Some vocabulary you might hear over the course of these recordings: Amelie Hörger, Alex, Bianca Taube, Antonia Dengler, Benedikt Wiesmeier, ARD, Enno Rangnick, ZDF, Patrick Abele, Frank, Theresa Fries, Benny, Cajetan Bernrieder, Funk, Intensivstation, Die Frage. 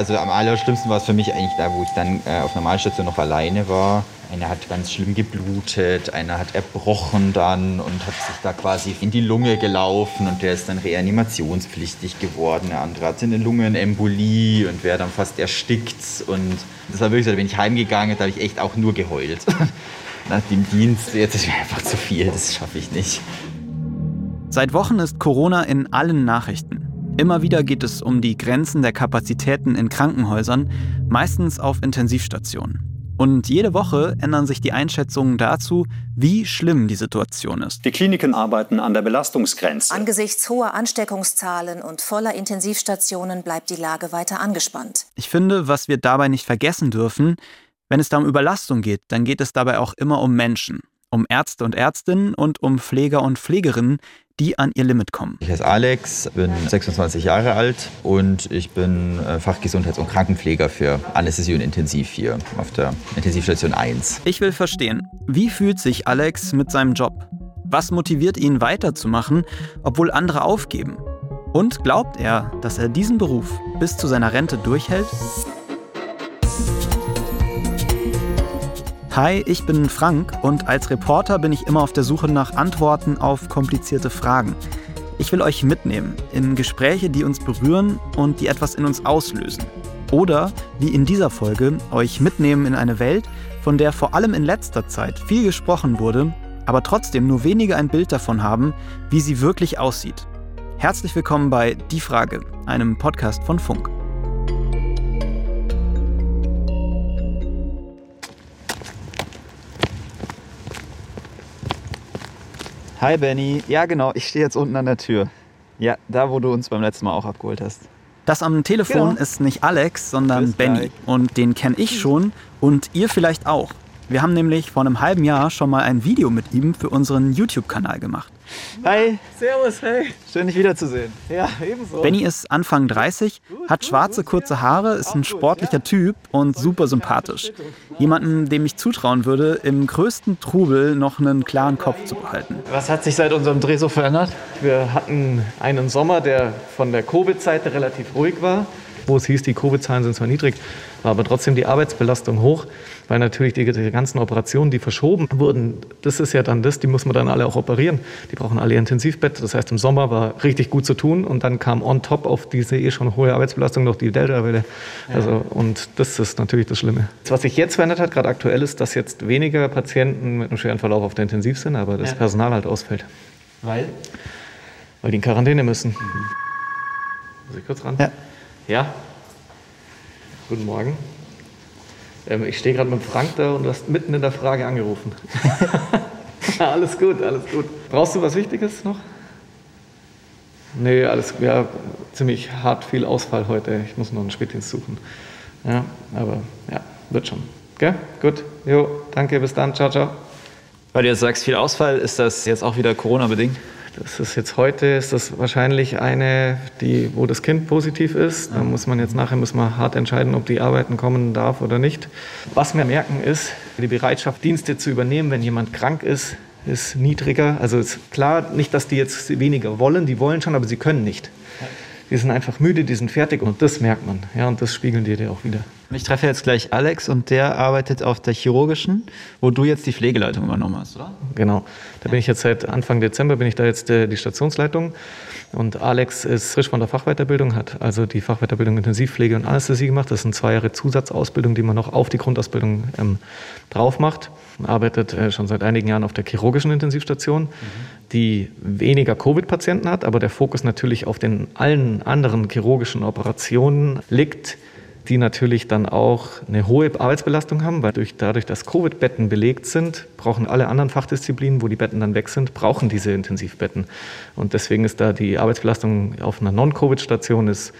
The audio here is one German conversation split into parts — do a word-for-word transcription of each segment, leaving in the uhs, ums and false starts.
Also am allerschlimmsten war es für mich eigentlich da, wo ich dann äh, auf Normalstation noch alleine war. Einer hat ganz schlimm geblutet, einer hat erbrochen dann und hat sich da quasi in die Lunge gelaufen und der ist dann reanimationspflichtig geworden. Der andere hatte eine Lungenembolie und wäre dann fast erstickt. Und das war wirklich so, da bin ich heimgegangen, da habe ich echt auch nur geheult. Nach dem Dienst, jetzt ist mir einfach zu viel, das schaffe ich nicht. Seit Wochen ist Corona in allen Nachrichten. Immer wieder geht es um die Grenzen der Kapazitäten in Krankenhäusern, meistens auf Intensivstationen. Und jede Woche ändern sich die Einschätzungen dazu, wie schlimm die Situation ist. Die Kliniken arbeiten an der Belastungsgrenze. Angesichts hoher Ansteckungszahlen und voller Intensivstationen bleibt die Lage weiter angespannt. Ich finde, was wir dabei nicht vergessen dürfen, wenn es da um Überlastung geht, dann geht es dabei auch immer um Menschen. Um Ärzte und Ärztinnen und um Pfleger und Pflegerinnen, die an ihr Limit kommen. Ich heiße Alex, bin sechsundzwanzig Jahre alt und ich bin Fachgesundheits- und Krankenpfleger für Anästhesie und Intensiv hier auf der Intensivstation eins. Ich will verstehen, wie fühlt sich Alex mit seinem Job? Was motiviert ihn weiterzumachen, obwohl andere aufgeben? Und glaubt er, dass er diesen Beruf bis zu seiner Rente durchhält? Hi, ich bin Frank und als Reporter bin ich immer auf der Suche nach Antworten auf komplizierte Fragen. Ich will euch mitnehmen in Gespräche, die uns berühren und die etwas in uns auslösen. Oder, wie in dieser Folge, euch mitnehmen in eine Welt, von der vor allem in letzter Zeit viel gesprochen wurde, aber trotzdem nur wenige ein Bild davon haben, wie sie wirklich aussieht. Herzlich willkommen bei Die Frage, einem Podcast von Funk. Hi Benny. Ja genau, ich stehe jetzt unten an der Tür. Ja, da wo du uns beim letzten Mal auch abgeholt hast. Das am Telefon genau. Ist nicht Alex, sondern Bis Benny. Gleich. Und den kenne ich schon und ihr vielleicht auch. Wir haben nämlich vor einem halben Jahr schon mal ein Video mit ihm für unseren YouTube-Kanal gemacht. Hi. Servus, hey. Schön, dich wiederzusehen. Ja, ebenso. Benny ist Anfang dreißig, hat schwarze, kurze Haare, ist ein sportlicher Typ und super sympathisch. Jemanden, dem ich zutrauen würde, im größten Trubel noch einen klaren Kopf zu behalten. Was hat sich seit unserem Dreh so verändert? Wir hatten einen Sommer, der von der Covid-Zeit relativ ruhig war, wo es hieß, die Covid-Zahlen sind zwar niedrig, war aber trotzdem die Arbeitsbelastung hoch, weil natürlich die, die ganzen Operationen, die verschoben wurden, das ist ja dann das, die muss man dann alle auch operieren. Die brauchen alle Intensivbett. Das heißt, im Sommer war richtig gut zu tun und dann kam on top auf diese eh schon hohe Arbeitsbelastung noch die Delta-Welle. Also, und das ist natürlich das Schlimme. Was sich jetzt verändert hat, gerade aktuell, ist, dass jetzt weniger Patienten mit einem schweren Verlauf auf der Intensiv sind, aber das ja. Personal halt ausfällt. Weil? Weil die in Quarantäne müssen. Mhm. Muss ich kurz ran? Ja. Ja, guten Morgen. Ähm, ich stehe gerade mit Frank da und du hast mitten in der Frage angerufen. Alles gut, alles gut. Brauchst du was Wichtiges noch? Nee, alles, ja, ziemlich hart viel Ausfall heute. Ich muss noch einen Spätdienst suchen. Ja, aber ja, wird schon. Gell? Gut, jo, danke, bis dann, ciao, ciao. Weil du jetzt sagst, viel Ausfall, ist das jetzt auch wieder Corona-bedingt? Das ist jetzt heute, ist das wahrscheinlich eine, die, wo das Kind positiv ist. Da muss man jetzt nachher muss man hart entscheiden, ob die arbeiten kommen darf oder nicht. Was wir merken ist, die Bereitschaft, Dienste zu übernehmen, wenn jemand krank ist, ist niedriger. Also ist klar, nicht, dass die jetzt weniger wollen, die wollen schon, aber sie können nicht. Die sind einfach müde, die sind fertig und das merkt man. Ja, und das spiegeln die dir auch wieder. Ich treffe jetzt gleich Alex und der arbeitet auf der chirurgischen, wo du jetzt die Pflegeleitung übernommen hast, oder? Genau. Da bin ich jetzt seit Anfang Dezember, bin ich da jetzt die Stationsleitung. Und Alex ist frisch von der Fachweiterbildung, hat also die Fachweiterbildung Intensivpflege und Anästhesie gemacht. Das sind zwei Jahre Zusatzausbildung, die man noch auf die Grundausbildung ähm, drauf macht. Arbeitet äh, schon seit einigen Jahren auf der chirurgischen Intensivstation, mhm. die weniger Covid-Patienten hat, aber der Fokus natürlich auf den allen anderen chirurgischen Operationen liegt, die natürlich dann auch eine hohe Arbeitsbelastung haben, weil durch, dadurch, dass Covid-Betten belegt sind, brauchen alle anderen Fachdisziplinen, wo die Betten dann weg sind, brauchen diese Intensivbetten. Und deswegen ist da die Arbeitsbelastung auf einer Non-Covid-Station ist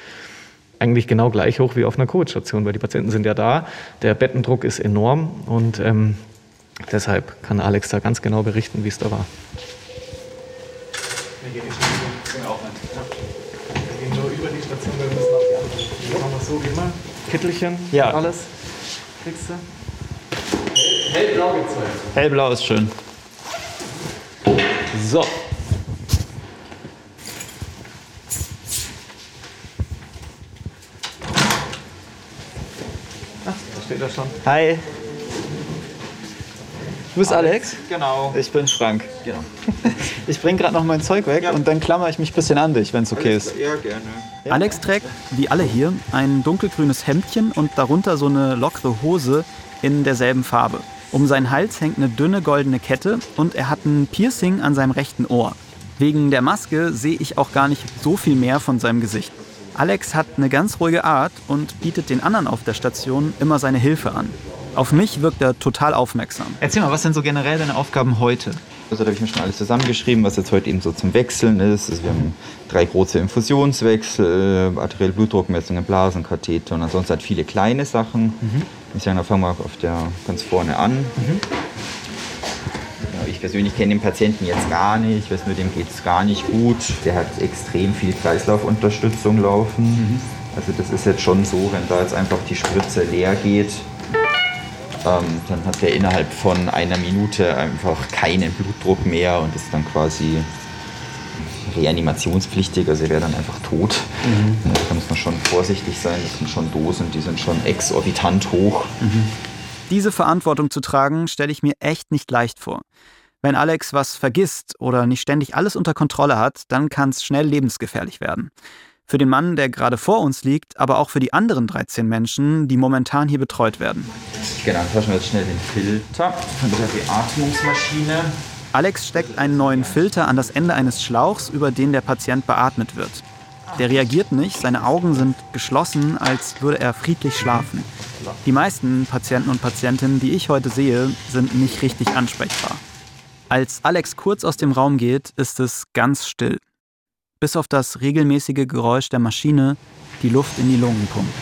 eigentlich genau gleich hoch wie auf einer Covid-Station, weil die Patienten sind ja da, der Bettendruck ist enorm und ähm, deshalb kann Alex da ganz genau berichten, wie es da war. Mir geht die Station auch nicht. Wir gehen nur über die Station, wir müssen auf die andere. Machen wir so wie immer. Kittelchen, ja. Alles. Kriegst du? Hell, hellblau geht's heute. Hellblau ist schön. So. steht da schon. Hi. Du bist Alex? Alex? Genau. Ich bin Frank. Genau. Ich bringe gerade noch mein Zeug weg, ja, und dann klammere ich mich ein bisschen an dich, wenn es okay ist. Ja, gerne. Alex trägt, wie alle hier, ein dunkelgrünes Hemdchen und darunter so eine lockere Hose in derselben Farbe. Um seinen Hals hängt eine dünne goldene Kette und er hat ein Piercing an seinem rechten Ohr. Wegen der Maske sehe ich auch gar nicht so viel mehr von seinem Gesicht. Alex hat eine ganz ruhige Art und bietet den anderen auf der Station immer seine Hilfe an. Auf mich wirkt er total aufmerksam. Erzähl mal, was sind so generell deine Aufgaben heute? Also da habe ich mir schon alles zusammengeschrieben, was jetzt heute eben so zum Wechseln ist. Also wir haben drei große Infusionswechsel, arterielle Blutdruckmessungen, Blasenkatheter und ansonsten halt viele kleine Sachen. Mhm. Ich sage, da fangen wir auf der ganz vorne an. Mhm. Ich persönlich kenne den Patienten jetzt gar nicht, ich weiß nur, dem geht es gar nicht gut. Der hat extrem viel Kreislaufunterstützung laufen. Mhm. Also das ist jetzt schon so, wenn da jetzt einfach die Spritze leer geht, Ähm, dann hat er innerhalb von einer Minute einfach keinen Blutdruck mehr und ist dann quasi reanimationspflichtig, also er wäre dann einfach tot. Mhm. Da muss man schon vorsichtig sein, das sind schon Dosen, die sind schon exorbitant hoch. Mhm. Diese Verantwortung zu tragen, stelle ich mir echt nicht leicht vor. Wenn Alex was vergisst oder nicht ständig alles unter Kontrolle hat, dann kann es schnell lebensgefährlich werden. Für den Mann, der gerade vor uns liegt, aber auch für die anderen dreizehn Menschen, die momentan hier betreut werden. Genau, dann tauschen wir jetzt schnell den Filter von der Beatmungsmaschine. Alex steckt einen neuen Filter an das Ende eines Schlauchs, über den der Patient beatmet wird. Der reagiert nicht, seine Augen sind geschlossen, als würde er friedlich schlafen. Die meisten Patienten und Patientinnen, die ich heute sehe, sind nicht richtig ansprechbar. Als Alex kurz aus dem Raum geht, ist es ganz still. Bis auf das regelmäßige Geräusch der Maschine, die Luft in die Lungen pumpt.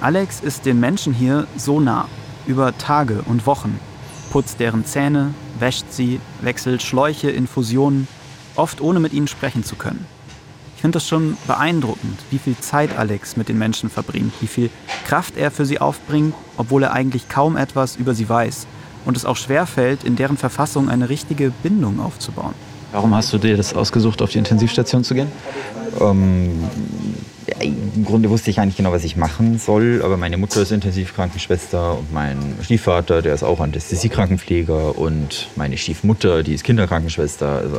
Alex ist den Menschen hier so nah, über Tage und Wochen. Putzt deren Zähne, wäscht sie, wechselt Schläuche, Infusionen, oft ohne mit ihnen sprechen zu können. Ich finde das schon beeindruckend, wie viel Zeit Alex mit den Menschen verbringt, wie viel Kraft er für sie aufbringt, obwohl er eigentlich kaum etwas über sie weiß. Und es auch schwerfällt, in deren Verfassung eine richtige Bindung aufzubauen. Warum hast du dir das ausgesucht, auf die Intensivstation zu gehen? Ähm, ja, im Grunde wusste ich eigentlich genau, was ich machen soll. Aber meine Mutter ist Intensivkrankenschwester und mein Stiefvater, der ist auch Anästhesie-Krankenpfleger. Und meine Stiefmutter, die ist Kinderkrankenschwester. Also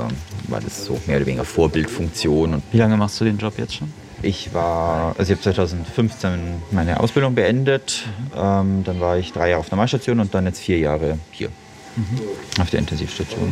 war das so mehr oder weniger Vorbildfunktion. Und wie lange machst du den Job jetzt schon? Ich war, also ich habe zwanzig fünfzehn meine Ausbildung beendet, ähm, dann war ich drei Jahre auf der Normalstation und dann jetzt vier Jahre hier, mhm, auf der Intensivstation.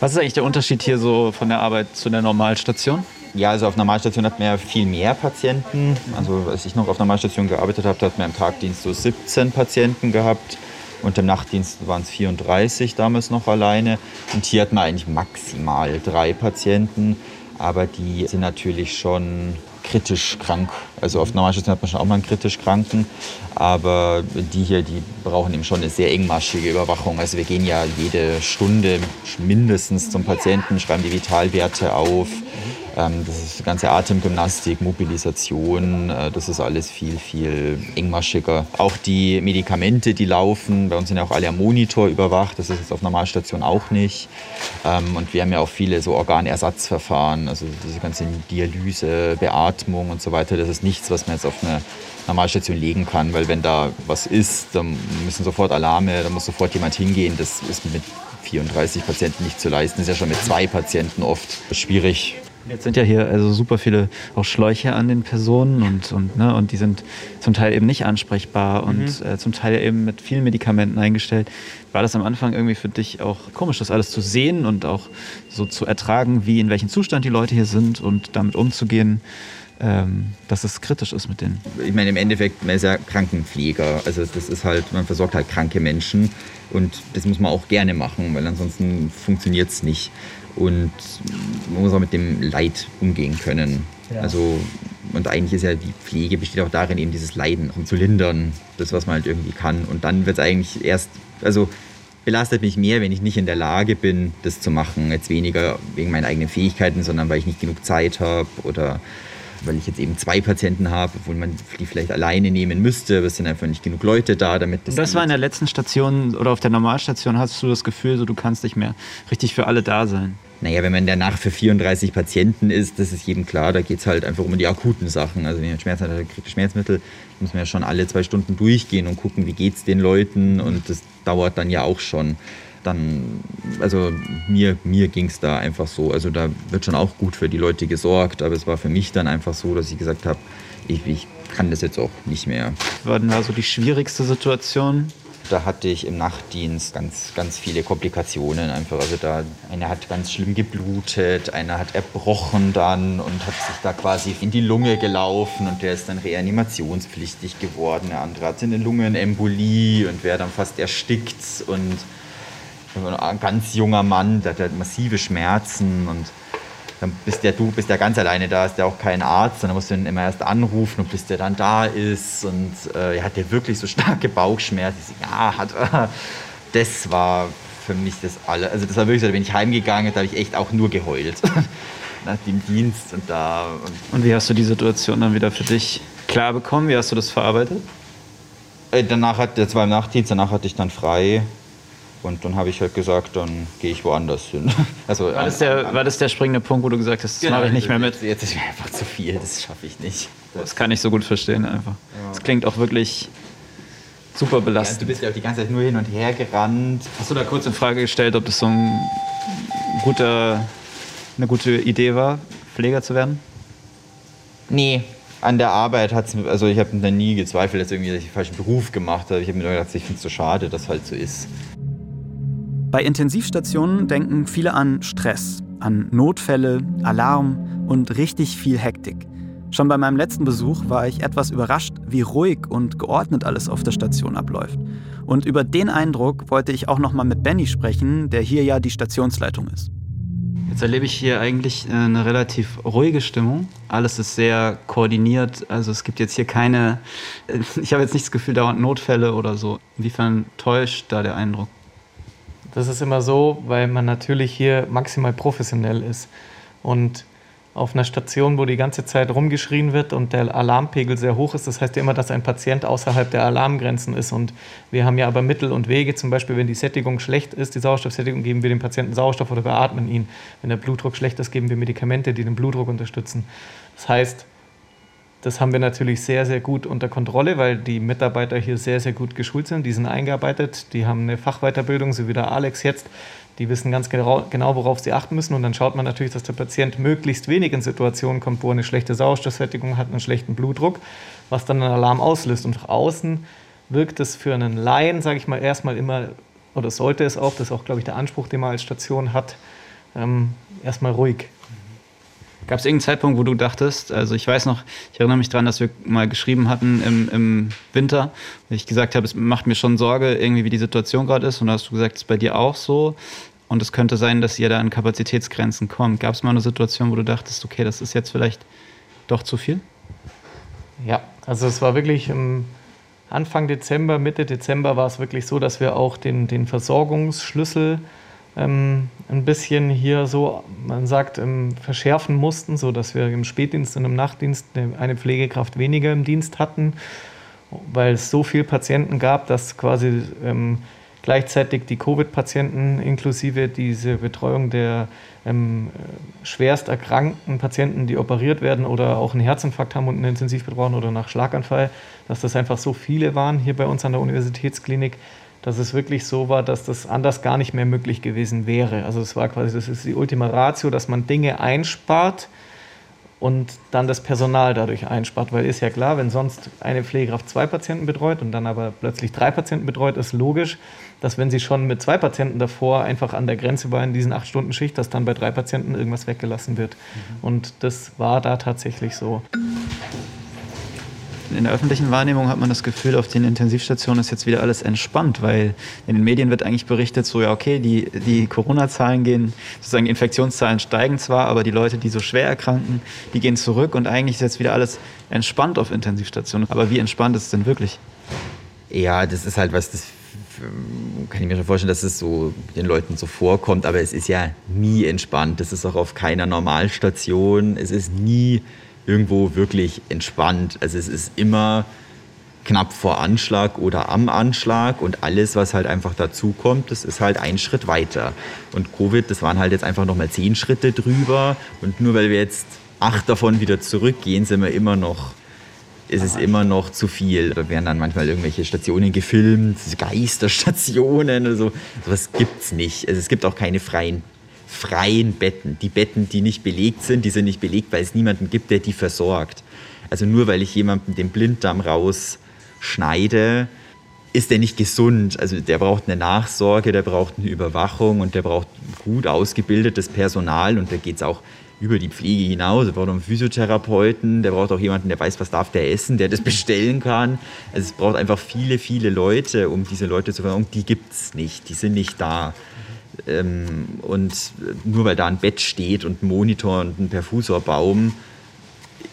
Was ist eigentlich der Unterschied hier so von der Arbeit zu der Normalstation? Ja, also auf der Normalstation hat man ja viel mehr Patienten. Also als ich noch auf der Normalstation gearbeitet habe, hat man im Tagdienst so siebzehn Patienten gehabt. Und im Nachtdienst waren es vierunddreißig damals noch alleine. Und hier hat man eigentlich maximal drei Patienten, aber die sind natürlich schon kritisch krank. Also auf Normalstation hat man schon auch mal einen kritisch Kranken, aber die hier, die brauchen eben schon eine sehr engmaschige Überwachung. Also wir gehen ja jede Stunde mindestens zum Patienten, schreiben die Vitalwerte auf. Das ist die ganze Atemgymnastik, Mobilisation, das ist alles viel, viel engmaschiger. Auch die Medikamente, die laufen, bei uns sind ja auch alle am Monitor überwacht, das ist jetzt auf Normalstation auch nicht. Und wir haben ja auch viele so Organersatzverfahren, also diese ganze Dialyse, Beatmung und so weiter, das ist nichts, was man jetzt auf eine Normalstation legen kann, weil wenn da was ist, dann müssen sofort Alarme, da muss sofort jemand hingehen, das ist mit vierunddreißig Patienten nicht zu leisten, das ist ja schon mit zwei Patienten oft schwierig. Jetzt sind ja hier also super viele auch Schläuche an den Personen und, und, ne, und die sind zum Teil eben nicht ansprechbar und mhm. äh, zum Teil eben mit vielen Medikamenten eingestellt. War das am Anfang irgendwie für dich auch komisch, das alles zu sehen und auch so zu ertragen, wie in welchem Zustand die Leute hier sind und damit umzugehen, ähm, dass es kritisch ist mit denen? Ich meine, im Endeffekt, man ist ja Krankenpfleger, also das ist halt, man versorgt halt kranke Menschen und das muss man auch gerne machen, weil ansonsten funktioniert es nicht. Und man muss auch mit dem Leid umgehen können. Ja. Also, und eigentlich ist ja die Pflege besteht auch darin, eben dieses Leiden zu lindern, das, was man halt irgendwie kann. Und dann wird es eigentlich erst, also belastet mich mehr, wenn ich nicht in der Lage bin, das zu machen. Jetzt weniger wegen meinen eigenen Fähigkeiten, sondern weil ich nicht genug Zeit habe oder weil ich jetzt eben zwei Patienten habe, obwohl man die vielleicht alleine nehmen müsste, aber es sind einfach nicht genug Leute da, damit das... Das war in der letzten Station oder auf der Normalstation, hast du das Gefühl, so, du kannst nicht mehr richtig für alle da sein? Naja, wenn man danach für vierunddreißig Patienten ist, das ist jedem klar, da geht es halt einfach um die akuten Sachen. Also wenn man Schmerzen hat, dann kriegt Schmerzmittel, muss man ja schon alle zwei Stunden durchgehen und gucken, wie geht es den Leuten, und das dauert dann ja auch schon. Dann, also mir, mir ging es da einfach so, also da wird schon auch gut für die Leute gesorgt, aber es war für mich dann einfach so, dass ich gesagt habe, ich, ich kann das jetzt auch nicht mehr. Was war so die schwierigste Situation? Da hatte ich im Nachtdienst ganz, ganz viele Komplikationen einfach. Also da, einer hat ganz schlimm geblutet, einer hat erbrochen dann und hat sich da quasi in die Lunge gelaufen und der ist dann reanimationspflichtig geworden. Der andere hatte eine Lungenembolie und wäre dann fast erstickt, und ein ganz junger Mann, der hat massive Schmerzen, und dann bist der, du bist ja ganz alleine da, ist ja auch kein Arzt, und dann musst du ihn immer erst anrufen, und bis der dann da ist, und äh, er hat ja wirklich so starke Bauchschmerzen. Ich so, ja, hat, äh, das war für mich das alle, also das war wirklich so, da bin ich heimgegangen, da habe ich echt auch nur geheult nach dem Dienst und da. Und, und wie hast du die Situation dann wieder für dich klar bekommen? Wie hast du das verarbeitet? Äh, danach hat, das war im Nachtdienst, danach hatte ich dann frei. Und dann habe ich halt gesagt, dann gehe ich woanders hin. Also war, das der, war das der springende Punkt, wo du gesagt hast, das genau, mache ich nicht mehr mit? Jetzt ist mir einfach zu viel, das schaffe ich nicht. Das, das kann ich so gut verstehen einfach. Ja. Das klingt auch wirklich super belastend. Ja, du bist ja auch die ganze Zeit nur hin und her gerannt. Hast du da kurz in Frage gestellt, ob das so ein guter, eine gute Idee war, Pfleger zu werden? Nee. An der Arbeit hat es, also ich habe da nie gezweifelt, dass, irgendwie, dass ich den falschen Beruf gemacht habe. Ich habe mir nur gedacht, ich finde es so schade, dass halt so ist. Bei Intensivstationen denken viele an Stress, an Notfälle, Alarm und richtig viel Hektik. Schon bei meinem letzten Besuch war ich etwas überrascht, wie ruhig und geordnet alles auf der Station abläuft. Und über den Eindruck wollte ich auch nochmal mit Benny sprechen, der hier ja die Stationsleitung ist. Jetzt erlebe ich hier eigentlich eine relativ ruhige Stimmung. Alles ist sehr koordiniert, also es gibt jetzt hier keine, ich habe jetzt nicht das Gefühl, dauernd Notfälle oder so. Inwiefern täuscht da der Eindruck? Das ist immer so, weil man natürlich hier maximal professionell ist. Und auf einer Station, wo die ganze Zeit rumgeschrien wird und der Alarmpegel sehr hoch ist, das heißt ja immer, dass ein Patient außerhalb der Alarmgrenzen ist. Und wir haben ja aber Mittel und Wege, zum Beispiel, wenn die Sättigung schlecht ist, die Sauerstoffsättigung, geben wir dem Patienten Sauerstoff oder beatmen ihn. Wenn der Blutdruck schlecht ist, geben wir Medikamente, die den Blutdruck unterstützen. Das heißt, das haben wir natürlich sehr, sehr gut unter Kontrolle, weil die Mitarbeiter hier sehr, sehr gut geschult sind. Die sind eingearbeitet, die haben eine Fachweiterbildung, so wie der Alex jetzt. Die wissen ganz genau, genau, worauf sie achten müssen. Und dann schaut man natürlich, dass der Patient möglichst wenig in Situationen kommt, wo er eine schlechte Sauerstoffsättigung hat, einen schlechten Blutdruck, was dann einen Alarm auslöst. Und nach außen wirkt es für einen Laien, sage ich mal, erstmal immer, oder sollte es auch, das ist auch, glaube ich, der Anspruch, den man als Station hat, ähm, erstmal ruhig. Gab es irgendeinen Zeitpunkt, wo du dachtest, also ich weiß noch, ich erinnere mich daran, dass wir mal geschrieben hatten im, im Winter, wo ich gesagt habe, es macht mir schon Sorge, irgendwie wie die Situation gerade ist, und da hast du gesagt, es ist bei dir auch so und es könnte sein, dass ihr da an Kapazitätsgrenzen kommt. Gab es mal eine Situation, wo du dachtest, okay, das ist jetzt vielleicht doch zu viel? Ja, also es war wirklich im Anfang Dezember, Mitte Dezember war es wirklich so, dass wir auch den, den Versorgungsschlüssel ein bisschen hier so, man sagt, verschärfen mussten, sodass wir im Spätdienst und im Nachtdienst eine Pflegekraft weniger im Dienst hatten, weil es so viele Patienten gab, dass quasi ähm, gleichzeitig die Covid-Patienten inklusive diese Betreuung der ähm, schwerst erkrankten Patienten, die operiert werden oder auch einen Herzinfarkt haben und einen Intensivbett brauchen oder nach Schlaganfall, dass das einfach so viele waren hier bei uns an der Universitätsklinik, dass es wirklich so war, dass das anders gar nicht mehr möglich gewesen wäre. Also es war quasi, das ist die Ultima Ratio, dass man Dinge einspart und dann das Personal dadurch einspart. Weil ist ja klar, wenn sonst eine Pflegekraft zwei Patienten betreut und dann aber plötzlich drei Patienten betreut, ist logisch, dass wenn sie schon mit zwei Patienten davor einfach an der Grenze war in diesen acht-Stunden-Schicht, dass dann bei drei Patienten irgendwas weggelassen wird. Mhm. Und das war da tatsächlich so. In der öffentlichen Wahrnehmung hat man das Gefühl, auf den Intensivstationen ist jetzt wieder alles entspannt, weil in den Medien wird eigentlich berichtet, so ja okay, die, die Corona-Zahlen gehen, sozusagen Infektionszahlen steigen zwar, aber die Leute, die so schwer erkranken, die gehen zurück und eigentlich ist jetzt wieder alles entspannt auf Intensivstationen. Aber wie entspannt ist es denn wirklich? Ja, das ist halt was, das kann ich mir schon vorstellen, dass es so den Leuten so vorkommt, aber es ist ja nie entspannt. Das ist auch auf keiner Normalstation, es ist nie irgendwo wirklich entspannt. Also es ist immer knapp vor Anschlag oder am Anschlag und alles, was halt einfach dazukommt, das ist halt ein Schritt weiter. Und Covid, das waren halt jetzt einfach nochmal zehn Schritte drüber und nur weil wir jetzt acht davon wieder zurückgehen, sind wir immer noch, ist es immer noch zu viel. Da werden dann manchmal irgendwelche Stationen gefilmt, Geisterstationen oder so. Sowas gibt's nicht. Also es gibt auch keine freien freien Betten. Die Betten, die nicht belegt sind, die sind nicht belegt, weil es niemanden gibt, der die versorgt. Also nur weil ich jemandem den Blinddarm rausschneide, ist der nicht gesund. Also der braucht eine Nachsorge, der braucht eine Überwachung und der braucht gut ausgebildetes Personal. Und da geht es auch über die Pflege hinaus. Der braucht einen Physiotherapeuten, der braucht auch jemanden, der weiß, was darf der essen, der das bestellen kann. Also es braucht einfach viele, viele Leute, um diese Leute zu versorgen. Die gibt es nicht, die sind nicht da. Und nur weil da ein Bett steht und ein Monitor und ein Perfusorbaum,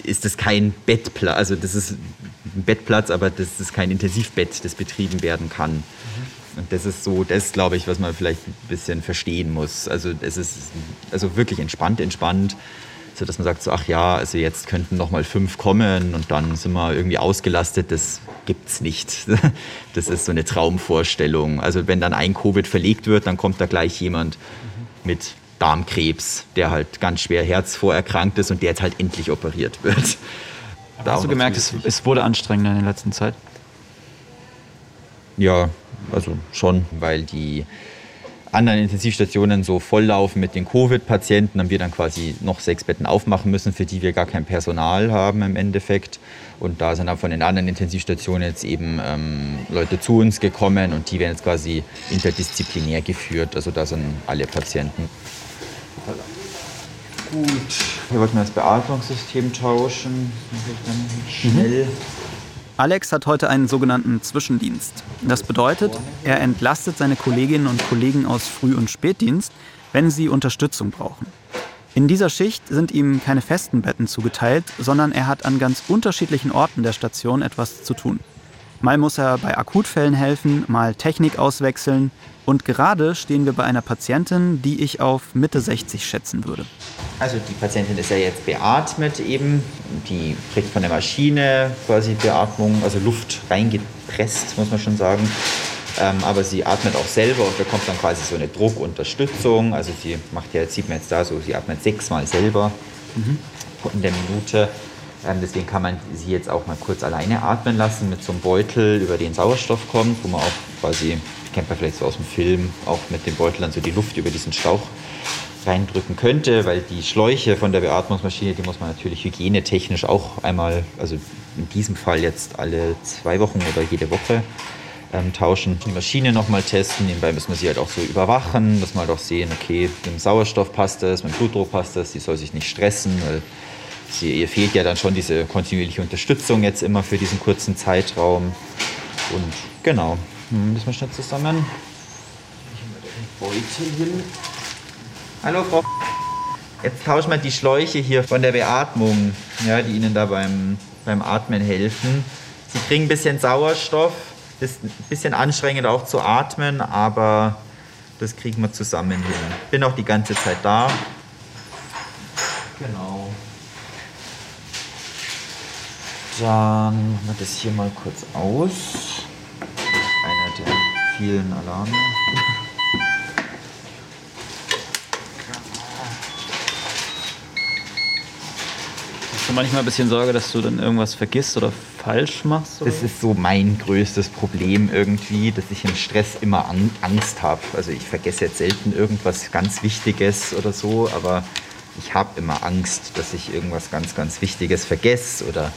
ist das kein Bettplatz. Also das ist ein Bettplatz, aber das ist kein Intensivbett, das betrieben werden kann. Und das ist so, das glaube ich, was man vielleicht ein bisschen verstehen muss. Also es ist also wirklich entspannt, entspannt, so dass man sagt, so, ach ja, also jetzt könnten noch mal fünf kommen und dann sind wir irgendwie ausgelastet. Das gibt's nicht. Das ist so eine Traumvorstellung. Also wenn dann ein Covid verlegt wird, dann kommt da gleich jemand mit Darmkrebs, der halt ganz schwer herzvorerkrankt ist und der jetzt halt endlich operiert wird. Aber hast du gemerkt, es, es wurde anstrengender in der letzten Zeit? Ja, also schon, weil die anderen Intensivstationen so volllaufen mit den Covid-Patienten, haben wir dann quasi noch sechs Betten aufmachen müssen, für die wir gar kein Personal haben im Endeffekt. Und da sind dann von den anderen Intensivstationen jetzt eben ähm, Leute zu uns gekommen und die werden jetzt quasi interdisziplinär geführt. Also da sind alle Patienten. Gut, wir wollten das Beatmungssystem tauschen. Schnell. Mhm. Alex hat heute einen sogenannten Zwischendienst. Das bedeutet, er entlastet seine Kolleginnen und Kollegen aus Früh- und Spätdienst, wenn sie Unterstützung brauchen. In dieser Schicht sind ihm keine festen Betten zugeteilt, sondern er hat an ganz unterschiedlichen Orten der Station etwas zu tun. Mal muss er bei Akutfällen helfen, mal Technik auswechseln. Und gerade stehen wir bei einer Patientin, die ich auf Mitte sechzig schätzen würde. Also die Patientin ist ja jetzt beatmet eben. Die kriegt von der Maschine quasi Beatmung, also Luft reingepresst, muss man schon sagen. Ähm, aber sie atmet auch selber und bekommt dann quasi so eine Druckunterstützung. Also sie macht ja, sieht man jetzt da so, sie atmet sechsmal selber mhm. in der Minute. Deswegen kann man sie jetzt auch mal kurz alleine atmen lassen mit so einem Beutel, über den Sauerstoff kommt, wo man auch quasi, kennt man vielleicht so aus dem Film, auch mit dem Beutel dann so die Luft über diesen Schlauch reindrücken könnte, weil die Schläuche von der Beatmungsmaschine, die muss man natürlich hygienetechnisch auch einmal, also in diesem Fall jetzt alle zwei Wochen oder jede Woche ähm, tauschen. Die Maschine nochmal testen, nebenbei müssen wir sie halt auch so überwachen, dass wir halt auch sehen, okay, mit dem Sauerstoff passt das, mit dem Blutdruck passt das, die soll sich nicht stressen, weil Sie, ihr fehlt ja dann schon diese kontinuierliche Unterstützung jetzt immer für diesen kurzen Zeitraum. Und genau, müssen wir schnell zusammen. Hallo Frau. Jetzt tauschen wir die Schläuche hier von der Beatmung, ja, die Ihnen da beim, beim Atmen helfen. Sie kriegen ein bisschen Sauerstoff, ist ein bisschen anstrengend auch zu atmen, aber das kriegen wir zusammen hin. Bin auch die ganze Zeit da. Genau. Dann machen wir das hier mal kurz aus. Einer der vielen Alarme. Hast du manchmal ein bisschen Sorge, dass du dann irgendwas vergisst oder falsch machst? Oder? Das ist so mein größtes Problem irgendwie, dass ich im Stress immer Angst habe. Also ich vergesse jetzt selten irgendwas ganz Wichtiges oder so, aber ich habe immer Angst, dass ich irgendwas ganz, ganz Wichtiges vergesse oder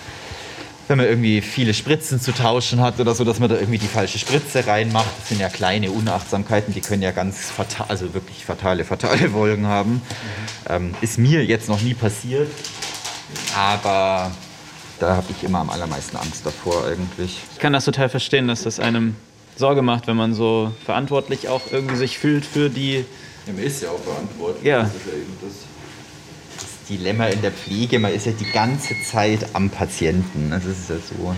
wenn man irgendwie viele Spritzen zu tauschen hat oder so, dass man da irgendwie die falsche Spritze reinmacht. Das sind ja kleine Unachtsamkeiten, die können ja ganz fatal, also wirklich fatale, fatale Folgen haben. Mhm. Ähm, ist mir jetzt noch nie passiert, aber da habe ich immer am allermeisten Angst davor eigentlich. Ich kann das total verstehen, dass das einem Sorge macht, wenn man so verantwortlich auch irgendwie sich fühlt für die... Ja, man ist ja auch verantwortlich. Ja. Das ist ja eben das Dilemma in der Pflege, man ist ja die ganze Zeit am Patienten. Also es ist ja so,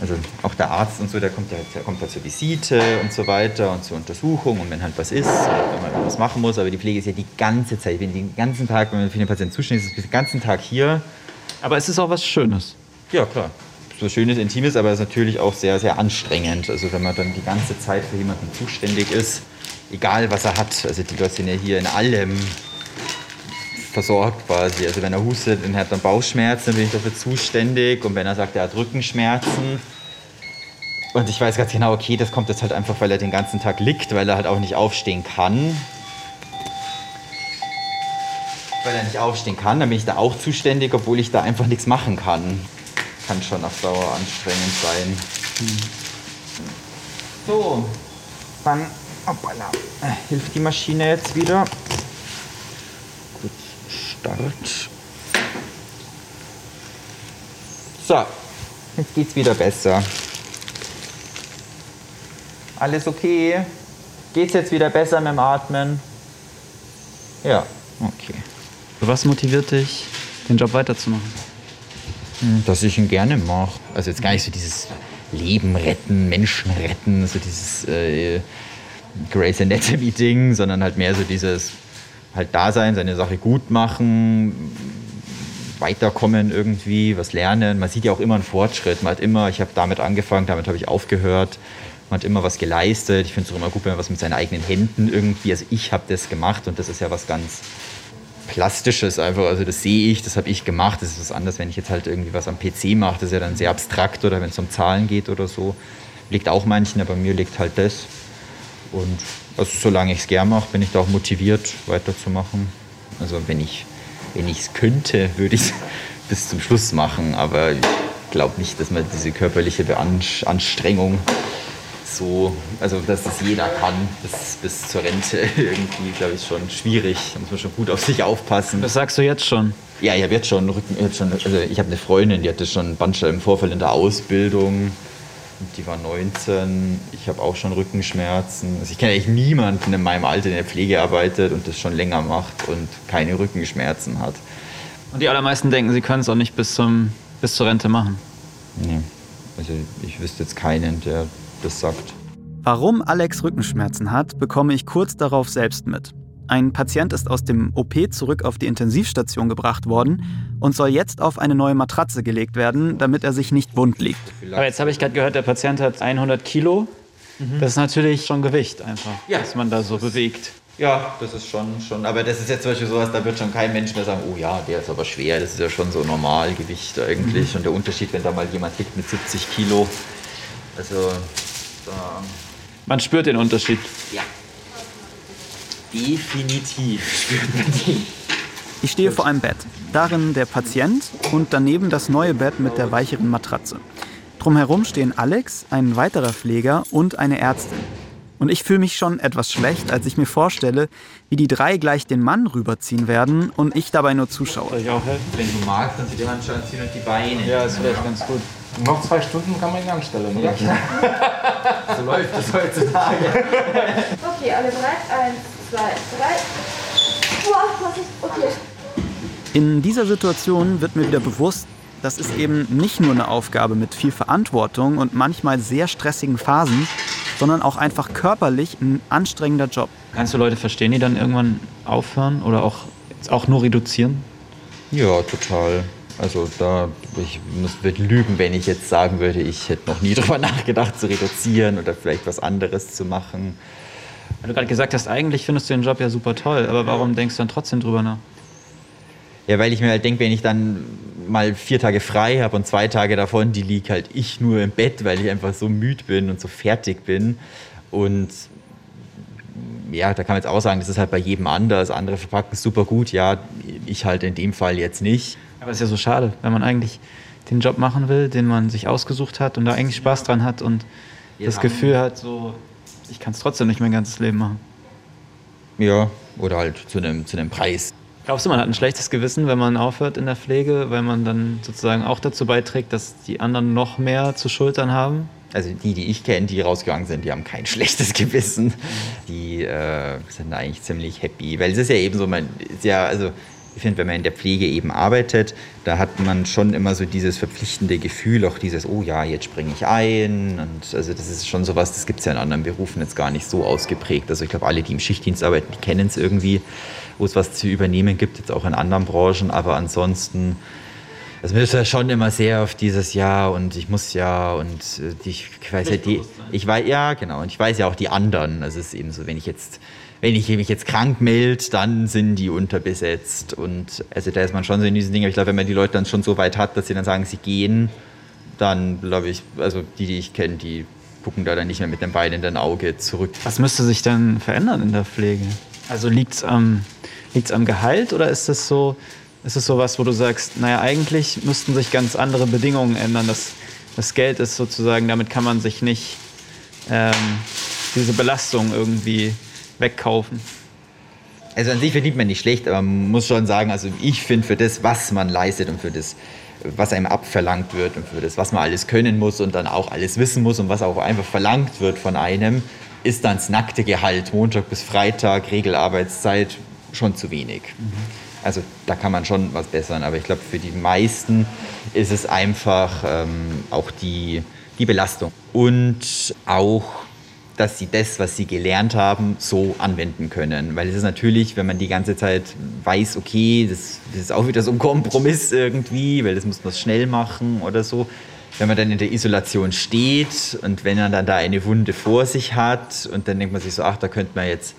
also auch der Arzt und so, der kommt ja, der kommt ja zur Visite und so weiter und zur Untersuchung und wenn halt was ist, wenn man was machen muss, aber die Pflege ist ja die ganze Zeit, wenn den ganzen Tag, wenn man für den Patienten zuständig ist, ist den ganzen Tag hier. Aber es ist auch was Schönes. Ja, klar. so schönes Intimes, aber es ist natürlich auch sehr, sehr anstrengend. Also wenn man dann die ganze Zeit für jemanden zuständig ist, egal was er hat. Also die Leute sind ja hier in allem versorgt quasi. Also wenn er hustet und hat dann Bauchschmerzen, bin ich dafür zuständig. Und wenn er sagt, er hat Rückenschmerzen. Und ich weiß ganz genau, okay, das kommt jetzt halt einfach, weil er den ganzen Tag liegt, weil er halt auch nicht aufstehen kann. Weil er nicht aufstehen kann, dann bin ich da auch zuständig, obwohl ich da einfach nichts machen kann. Kann schon auf Dauer anstrengend sein. Hm. So, dann hoppala, hilft die Maschine jetzt wieder. Gut, Start. So, jetzt geht's wieder besser. Alles okay? Geht's jetzt wieder besser mit dem Atmen? Ja, okay. Was motiviert dich, den Job weiterzumachen? Dass ich ihn gerne mache. Also jetzt gar nicht so dieses Leben retten, Menschen retten, so dieses äh, Grey's Anatomy-Ding, sondern halt mehr so dieses halt Dasein, seine Sache gut machen, weiterkommen irgendwie, was lernen. Man sieht ja auch immer einen Fortschritt. Man hat immer, ich habe damit angefangen, damit habe ich aufgehört. Man hat immer was geleistet. Ich finde es auch immer gut, wenn man was mit seinen eigenen Händen irgendwie, also ich habe das gemacht und das ist ja was ganz Plastisches einfach, also das sehe ich, das habe ich gemacht, das ist was anderes, wenn ich jetzt halt irgendwie was am P C mache, das ist ja dann sehr abstrakt oder wenn es um Zahlen geht oder so, liegt auch manchen, aber mir liegt halt das und also solange ich es gern mache, bin ich da auch motiviert weiterzumachen, also wenn ich wenn ich es könnte, würde ich es bis zum Schluss machen, aber ich glaube nicht, dass man diese körperliche Anstrengung so, also dass das jeder kann, bis, bis zur Rente irgendwie, glaube ich, schon schwierig. Da muss man schon gut auf sich aufpassen. Das sagst du jetzt schon? Ja, ich habe jetzt schon Rücken, jetzt schon, also ich habe eine Freundin, die hatte schon einen Bandscheibenvorfall in der Ausbildung. Die war neunzehn, ich habe auch schon Rückenschmerzen. Also ich kenne eigentlich niemanden in meinem Alter, der in der Pflege arbeitet und das schon länger macht und keine Rückenschmerzen hat. Und die allermeisten denken, sie können es auch nicht bis, zum, bis zur Rente machen? Nee, also ich wüsste jetzt keinen, der das sagt. Warum Alex Rückenschmerzen hat, bekomme ich kurz darauf selbst mit. Ein Patient ist aus dem O P zurück auf die Intensivstation gebracht worden und soll jetzt auf eine neue Matratze gelegt werden, damit er sich nicht wund liegt. Aber jetzt habe ich gerade gehört, der Patient hat hundert Kilo. Mhm. Das ist natürlich schon Gewicht einfach, ja, dass man da so bewegt. Ja, das ist schon, schon. Aber das ist jetzt zum Beispiel sowas, da wird schon kein Mensch mehr sagen, oh ja, der ist aber schwer, das ist ja schon so Normalgewicht eigentlich. Mhm. Und der Unterschied, wenn da mal jemand liegt mit siebzig Kilo, also man spürt den Unterschied. Ja. Definitiv spürt man den. Ich stehe vor einem Bett. Darin der Patient und daneben das neue Bett mit der weicheren Matratze. Drumherum stehen Alex, ein weiterer Pfleger und eine Ärztin. Und ich fühle mich schon etwas schlecht, als ich mir vorstelle, wie die drei gleich den Mann rüberziehen werden und ich dabei nur zuschaue. Soll ich auch helfen? Wenn du magst, dann zieh die Handschuhe ziehen und die Beine. Ja, ist vielleicht ganz gut. Noch zwei Stunden kann man ihn anstellen, oder? Ja. So läuft das heutzutage. Okay, alle bereit? Eins, zwei, drei. Uah, Vorsicht, okay. In dieser Situation wird mir wieder bewusst, das ist eben nicht nur eine Aufgabe mit viel Verantwortung und manchmal sehr stressigen Phasen, sondern auch einfach körperlich ein anstrengender Job. Kannst du Leute verstehen, die dann irgendwann aufhören oder auch, auch nur reduzieren? Ja, total. Also da, ich würde lügen, wenn ich jetzt sagen würde, ich hätte noch nie drüber nachgedacht, zu reduzieren oder vielleicht was anderes zu machen. Weil du gerade gesagt hast, eigentlich findest du den Job ja super toll, aber warum denkst du dann trotzdem drüber nach? Ja, weil ich mir halt denke, wenn ich dann mal vier Tage frei habe und zwei Tage davon, die liege halt ich nur im Bett, weil ich einfach so müde bin und so fertig bin. Und ja, da kann man jetzt auch sagen, das ist halt bei jedem anders. Andere verpacken es super gut, ja, ich halt in dem Fall jetzt nicht. Aber es ist ja so schade, wenn man eigentlich den Job machen will, den man sich ausgesucht hat und da eigentlich Spaß dran hat und ja, das Gefühl hat, so, ich kann es trotzdem nicht mein ganzes Leben machen. Ja, oder halt zu einem zu einem Preis. Glaubst du, man hat ein schlechtes Gewissen, wenn man aufhört in der Pflege, weil man dann sozusagen auch dazu beiträgt, dass die anderen noch mehr zu schultern haben? Also die, die ich kenne, die rausgegangen sind, die haben kein schlechtes Gewissen. Die äh, sind eigentlich ziemlich happy, weil es ist ja eben so, man ist ja, also ich finde, wenn man in der Pflege eben arbeitet, da hat man schon immer so dieses verpflichtende Gefühl, auch dieses, oh ja, jetzt springe ich ein. Und also das ist schon sowas, das gibt es ja in anderen Berufen jetzt gar nicht so ausgeprägt. Also ich glaube, alle, die im Schichtdienst arbeiten, die kennen es irgendwie, wo es was zu übernehmen gibt, jetzt auch in anderen Branchen. Aber ansonsten Also mir ist ja schon immer sehr auf dieses Ja und ich muss ja und ich weiß ja die, ich weiß ja genau und ich weiß ja auch die anderen. Also es ist eben so, wenn ich jetzt, wenn ich mich jetzt krank melde, dann sind die unterbesetzt und also da ist man schon so in diesen Dingen. Aber ich glaube, wenn man die Leute dann schon so weit hat, dass sie dann sagen, sie gehen, dann glaube ich, also die, die ich kenne, die gucken da dann nicht mehr mit dem Bein in dein Auge zurück. Was müsste sich dann verändern in der Pflege? Also liegt's am, liegt's am Gehalt oder ist das so? Ist es sowas, wo du sagst, naja, eigentlich müssten sich ganz andere Bedingungen ändern. Das, das Geld ist sozusagen, damit kann man sich nicht ähm, diese Belastung irgendwie wegkaufen. Also an sich verdient man nicht schlecht, aber man muss schon sagen, also ich finde für das, was man leistet und für das, was einem abverlangt wird und für das, was man alles können muss und dann auch alles wissen muss und was auch einfach verlangt wird von einem, ist dann das nackte Gehalt, Montag bis Freitag, Regelarbeitszeit, schon zu wenig. Mhm. Also da kann man schon was bessern, aber ich glaube, für die meisten ist es einfach ähm, auch die, die Belastung und auch, dass sie das, was sie gelernt haben, so anwenden können. Weil es ist natürlich, wenn man die ganze Zeit weiß, okay, das, das ist auch wieder so ein Kompromiss irgendwie, weil das muss man schnell machen oder so. Wenn man dann in der Isolation steht und wenn man dann da eine Wunde vor sich hat und dann denkt man sich so, ach, da könnte man jetzt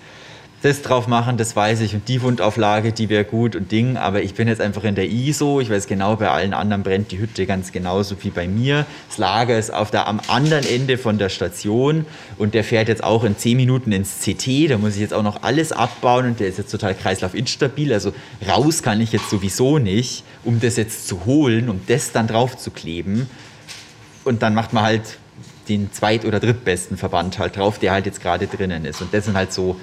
das drauf machen, das weiß ich und die Wundauflage, die wäre gut und Ding, aber ich bin jetzt einfach in der I S O, ich weiß genau, bei allen anderen brennt die Hütte ganz genauso wie bei mir, das Lager ist auf der, am anderen Ende von der Station und der fährt jetzt auch in zehn Minuten ins C T, da muss ich jetzt auch noch alles abbauen und der ist jetzt total kreislaufinstabil, also raus kann ich jetzt sowieso nicht, um das jetzt zu holen, um das dann drauf zu kleben und dann macht man halt den zweit- oder drittbesten Verband halt drauf, der halt jetzt gerade drinnen ist und das sind halt so.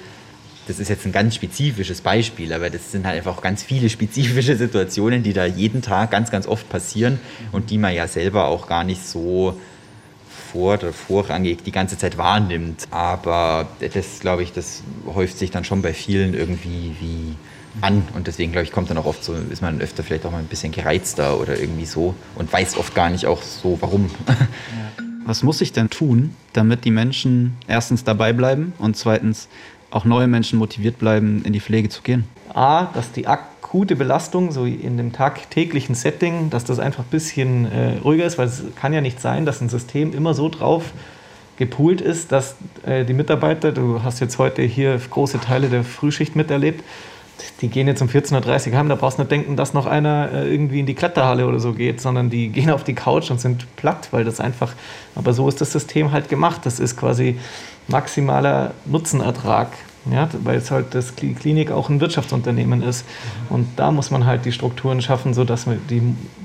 Das ist jetzt ein ganz spezifisches Beispiel, aber das sind halt einfach auch ganz viele spezifische Situationen, die da jeden Tag ganz, ganz oft passieren und die man ja selber auch gar nicht so vor oder vorrangig die ganze Zeit wahrnimmt. Aber das, glaube ich, das häuft sich dann schon bei vielen irgendwie wie an und deswegen, glaube ich, kommt dann auch oft so, ist man öfter vielleicht auch mal ein bisschen gereizter oder irgendwie so und weiß oft gar nicht auch so, warum. Was muss ich denn tun, damit die Menschen erstens dabei bleiben und zweitens auch neue Menschen motiviert bleiben, in die Pflege zu gehen? A, dass die akute Belastung, so in dem tagtäglichen Setting, dass das einfach ein bisschen äh, ruhiger ist, weil es kann ja nicht sein, dass ein System immer so drauf gepoolt ist, dass äh, die Mitarbeiter, du hast jetzt heute hier große Teile der Frühschicht miterlebt, die gehen jetzt um vierzehn Uhr dreißig heim, da brauchst du nicht denken, dass noch einer äh, irgendwie in die Kletterhalle oder so geht, sondern die gehen auf die Couch und sind platt, weil das einfach, aber so ist das System halt gemacht, das ist quasi maximaler Nutzenertrag, ja, weil es halt das Klinik auch ein Wirtschaftsunternehmen ist. Und da muss man halt die Strukturen schaffen, sodass die,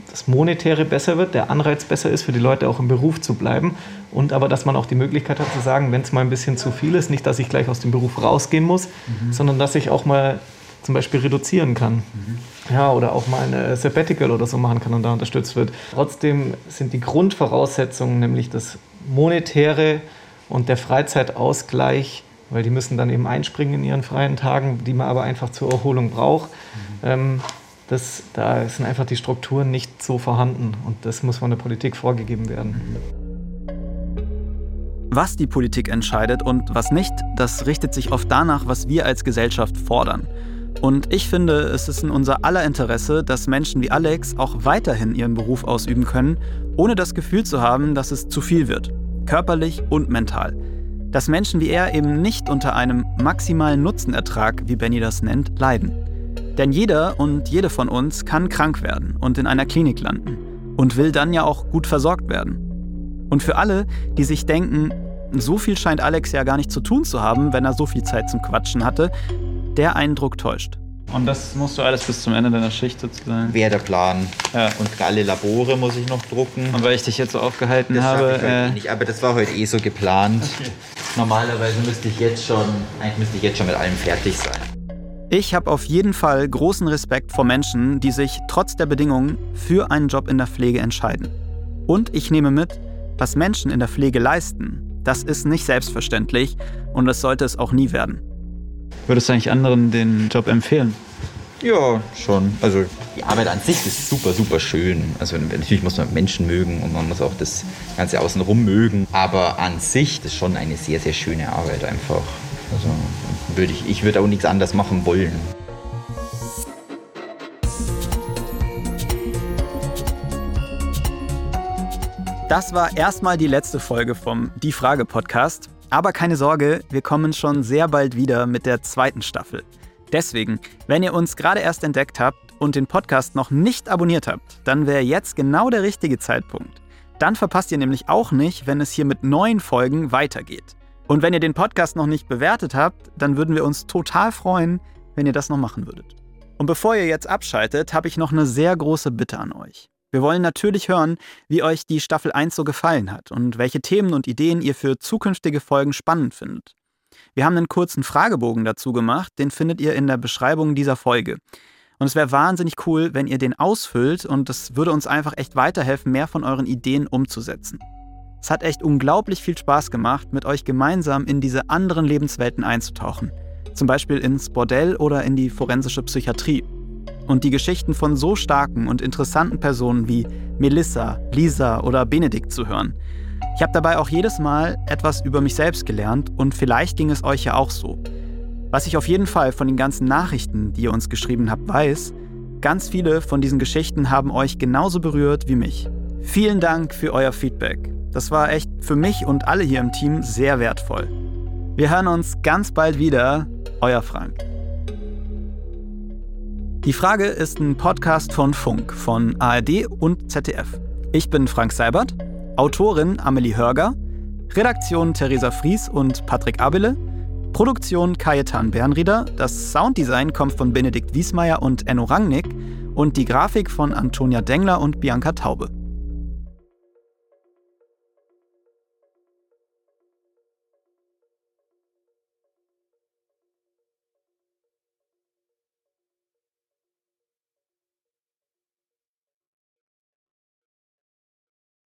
das Monetäre besser wird, der Anreiz besser ist, für die Leute auch im Beruf zu bleiben. Und aber, dass man auch die Möglichkeit hat zu sagen, wenn es mal ein bisschen zu viel ist, nicht, dass ich gleich aus dem Beruf rausgehen muss, mhm. sondern dass ich auch mal zum Beispiel reduzieren kann. Mhm. Ja, oder auch mal eine Sabbatical oder so machen kann und da unterstützt wird. Trotzdem sind die Grundvoraussetzungen, nämlich das Monetäre, und der Freizeitausgleich, weil die müssen dann eben einspringen in ihren freien Tagen, die man aber einfach zur Erholung braucht, mhm. ähm, das, da sind einfach die Strukturen nicht so vorhanden. Und das muss von der Politik vorgegeben werden. Was die Politik entscheidet und was nicht, das richtet sich oft danach, was wir als Gesellschaft fordern. Und ich finde, es ist in unser aller Interesse, dass Menschen wie Alex auch weiterhin ihren Beruf ausüben können, ohne das Gefühl zu haben, dass es zu viel wird. Körperlich und mental. Dass Menschen wie er eben nicht unter einem maximalen Nutzenertrag, wie Benny das nennt, leiden. Denn jeder und jede von uns kann krank werden und in einer Klinik landen und will dann ja auch gut versorgt werden. Und für alle, die sich denken, so viel scheint Alex ja gar nicht zu tun zu haben, wenn er so viel Zeit zum Quatschen hatte, der Eindruck täuscht. Und das musst du alles bis zum Ende deiner Schicht sozusagen? Wäre der Plan. Ja. Und alle Labore muss ich noch drucken. Und weil ich dich jetzt so aufgehalten das habe... Das schaffe ich heute äh, nicht, aber das war heute eh so geplant. Okay. Normalerweise müsste ich jetzt schon, eigentlich müsste ich jetzt schon mit allem fertig sein. Ich habe auf jeden Fall großen Respekt vor Menschen, die sich trotz der Bedingungen für einen Job in der Pflege entscheiden. Und ich nehme mit, was Menschen in der Pflege leisten, das ist nicht selbstverständlich und das sollte es auch nie werden. Würdest du eigentlich anderen den Job empfehlen? Ja, schon. Also die Arbeit an sich ist super, super schön. Also natürlich muss man Menschen mögen und man muss auch das Ganze außenrum mögen. Aber an sich ist schon eine sehr, sehr schöne Arbeit einfach. Also würde ich, ich würde auch nichts anderes machen wollen. Das war erstmal die letzte Folge vom Die Frage Podcast. Aber keine Sorge, wir kommen schon sehr bald wieder mit der zweiten Staffel. Deswegen, wenn ihr uns gerade erst entdeckt habt und den Podcast noch nicht abonniert habt, dann wäre jetzt genau der richtige Zeitpunkt. Dann verpasst ihr nämlich auch nicht, wenn es hier mit neuen Folgen weitergeht. Und wenn ihr den Podcast noch nicht bewertet habt, dann würden wir uns total freuen, wenn ihr das noch machen würdet. Und bevor ihr jetzt abschaltet, habe ich noch eine sehr große Bitte an euch. Wir wollen natürlich hören, wie euch die Staffel eins so gefallen hat und welche Themen und Ideen ihr für zukünftige Folgen spannend findet. Wir haben einen kurzen Fragebogen dazu gemacht, den findet ihr in der Beschreibung dieser Folge. Und es wäre wahnsinnig cool, wenn ihr den ausfüllt, und das würde uns einfach echt weiterhelfen, mehr von euren Ideen umzusetzen. Es hat echt unglaublich viel Spaß gemacht, mit euch gemeinsam in diese anderen Lebenswelten einzutauchen. Zum Beispiel ins Bordell oder in die forensische Psychiatrie. Und die Geschichten von so starken und interessanten Personen wie Melissa, Lisa oder Benedikt zu hören. Ich habe dabei auch jedes Mal etwas über mich selbst gelernt, und vielleicht ging es euch ja auch so. Was ich auf jeden Fall von den ganzen Nachrichten, die ihr uns geschrieben habt, weiß, ganz viele von diesen Geschichten haben euch genauso berührt wie mich. Vielen Dank für euer Feedback. Das war echt für mich und alle hier im Team sehr wertvoll. Wir hören uns ganz bald wieder. Euer Frank. Die Frage ist ein Podcast von Funk, von A R D und Z D F. Ich bin Frank Seibert, Autorin Amelie Hörger, Redaktion Theresa Fries und Patrick Abele, Produktion Cajetan Bernrieder, das Sounddesign kommt von Benedikt Wiesmeier und Enno Rangnick und die Grafik von Antonia Dengler und Bianca Taube.